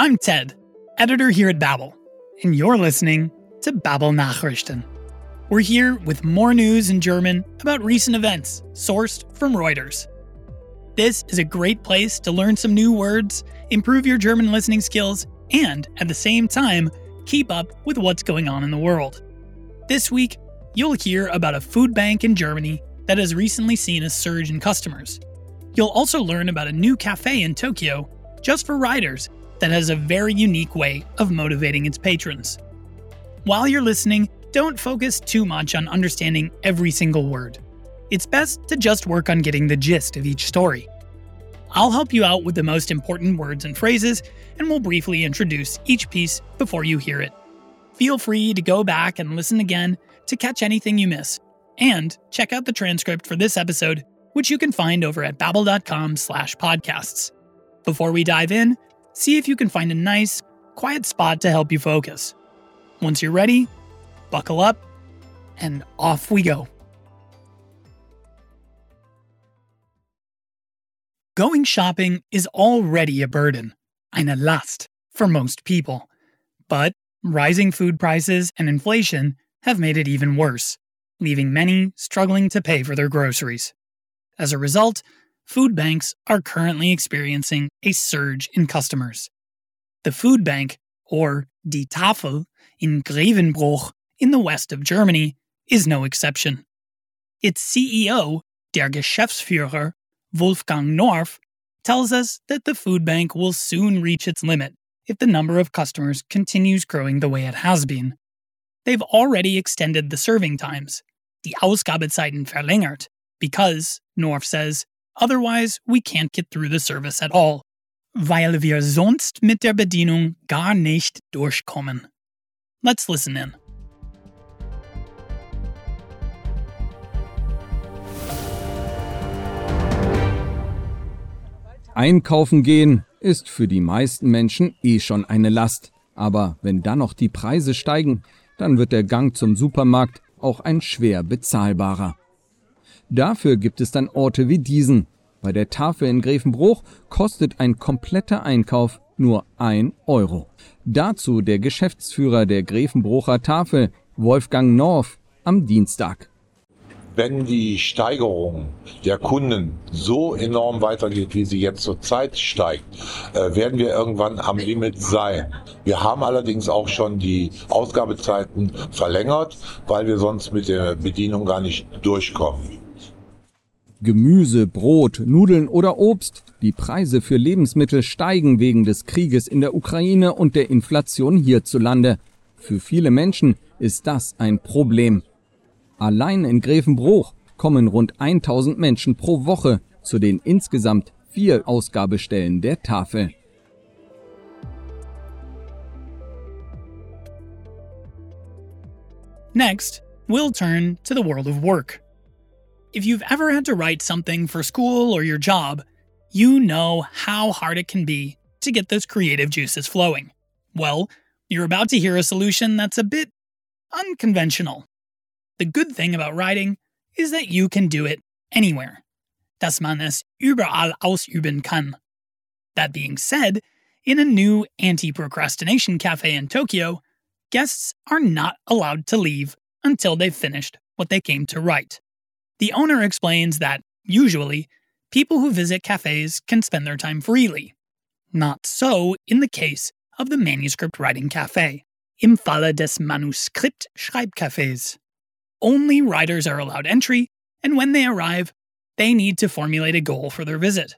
I'm Ted, editor here at Babbel, and you're listening to Babbel Nachrichten. We're here with more news in German about recent events sourced from Reuters. This is a great place to learn some new words, improve your German listening skills, and at the same time, keep up with what's going on in the world. This week, you'll hear about a food bank in Germany that has recently seen a surge in customers. You'll also learn about a new cafe in Tokyo just for riders that has a very unique way of motivating its patrons. While you're listening, don't focus too much on understanding every single word. It's best to just work on getting the gist of each story. I'll help you out with the most important words and phrases, and we'll briefly introduce each piece before you hear it. Feel free to go back and listen again to catch anything you miss, and check out the transcript for this episode, which you can find over at babbel.com/podcasts. Before we dive in, see if you can find a nice, quiet spot to help you focus. Once you're ready, buckle up, and off we go. Going shopping is already a burden, eine Last, for most people. But rising food prices and inflation have made it even worse, leaving many struggling to pay for their groceries. As a result, food banks are currently experiencing a surge in customers. The food bank, or Die Tafel, in Grevenbroich in the west of Germany is no exception. Its CEO, der Geschäftsführer, Wolfgang Nord, tells us that the food bank will soon reach its limit if the number of customers continues growing the way it has been. They've already extended the serving times, die Ausgabezeiten verlängert, because, Nord says, otherwise we can't get through the service at all, weil wir sonst mit der Bedienung gar nicht durchkommen. Let's listen in. Einkaufen gehen ist für die meisten Menschen eh schon eine Last. Aber wenn dann noch die Preise steigen, dann wird der Gang zum Supermarkt auch ein schwer bezahlbarer. Dafür gibt es dann Orte wie diesen. Bei der Tafel in Grevenbroich kostet ein kompletter Einkauf nur 1 Euro. Dazu der Geschäftsführer der Grevenbroicher Tafel, Wolfgang Norf, am Dienstag. Wenn die Steigerung der Kunden so enorm weitergeht, wie sie jetzt zurzeit steigt, werden wir irgendwann am Limit sein. Wir haben allerdings auch schon die Ausgabezeiten verlängert, weil wir sonst mit der Bedienung gar nicht durchkommen. Gemüse, Brot, Nudeln oder Obst. Die Preise für Lebensmittel steigen wegen des Krieges in der Ukraine und der Inflation hierzulande. Für viele Menschen ist das ein Problem. Allein in Grevenbroich kommen rund 1000 Menschen pro Woche zu den insgesamt 4 Ausgabestellen der Tafel. Next, we'll turn to the world of work. If you've ever had to write something for school or your job, you know how hard it can be to get those creative juices flowing. Well, you're about to hear a solution that's a bit unconventional. The good thing about writing is that you can do it anywhere. Dass man es überall ausüben kann. That being said, in a new anti-procrastination cafe in Tokyo, guests are not allowed to leave until they've finished what they came to write. The owner explains that, usually, people who visit cafes can spend their time freely. Not so in the case of the manuscript writing cafe, im Falle des Manuskriptschreibcafés. Only writers are allowed entry, and when they arrive, they need to formulate a goal for their visit.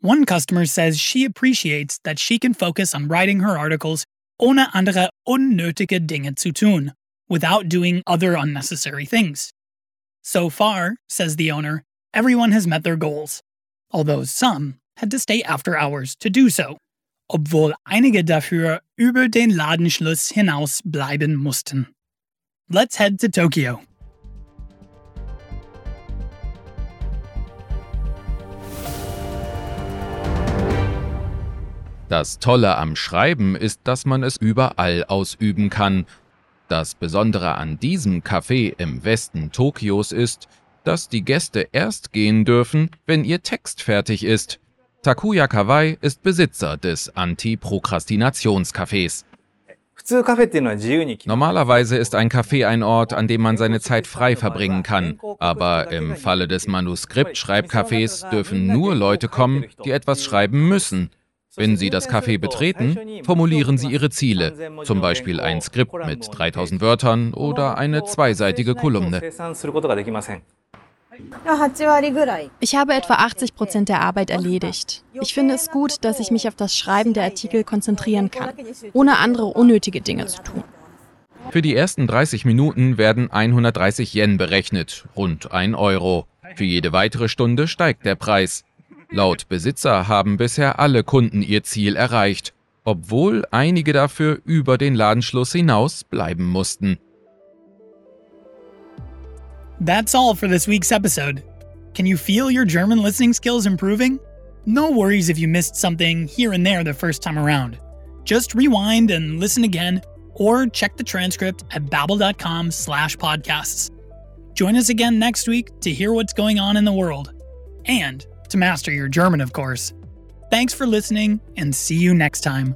One customer says she appreciates that she can focus on writing her articles ohne andere unnötige Dinge zu tun, without doing other unnecessary things. So far, says the owner, everyone has met their goals, although some had to stay after hours to do so, obwohl einige dafür über den Ladenschluss hinaus bleiben mussten. Let's head to Tokyo. Das Tolle am Schreiben ist, dass man es überall ausüben kann. Das Besondere an diesem Café im Westen Tokios ist, dass die Gäste erst gehen dürfen, wenn ihr Text fertig ist. Takuya Kawai ist Besitzer des Anti-Prokrastinations-Cafés. Normalerweise ist ein Café ein Ort, an dem man seine Zeit frei verbringen kann. Aber im Falle des Manuskript-Schreibcafés dürfen nur Leute kommen, die etwas schreiben müssen. Wenn Sie das Café betreten, formulieren Sie Ihre Ziele, zum Beispiel ein Skript mit 3000 Wörtern oder eine zweiseitige Kolumne. Ich habe etwa 80% der Arbeit erledigt. Ich finde es gut, dass ich mich auf das Schreiben der Artikel konzentrieren kann, ohne andere unnötige Dinge zu tun. Für die ersten 30 Minuten werden 130 Yen berechnet, rund 1 Euro. Für jede weitere Stunde steigt der Preis. Laut Besitzer haben bisher alle Kunden ihr Ziel erreicht, obwohl einige dafür über den Ladenschluss hinaus bleiben mussten. That's all for this week's episode. Can you feel your German listening skills improving? No worries if you missed something here and there the first time around. Just rewind and listen again or check the transcript at babbel.com/podcasts. Join us again next week to hear what's going on in the world and to master your German, of course. Thanks for listening and see you next time.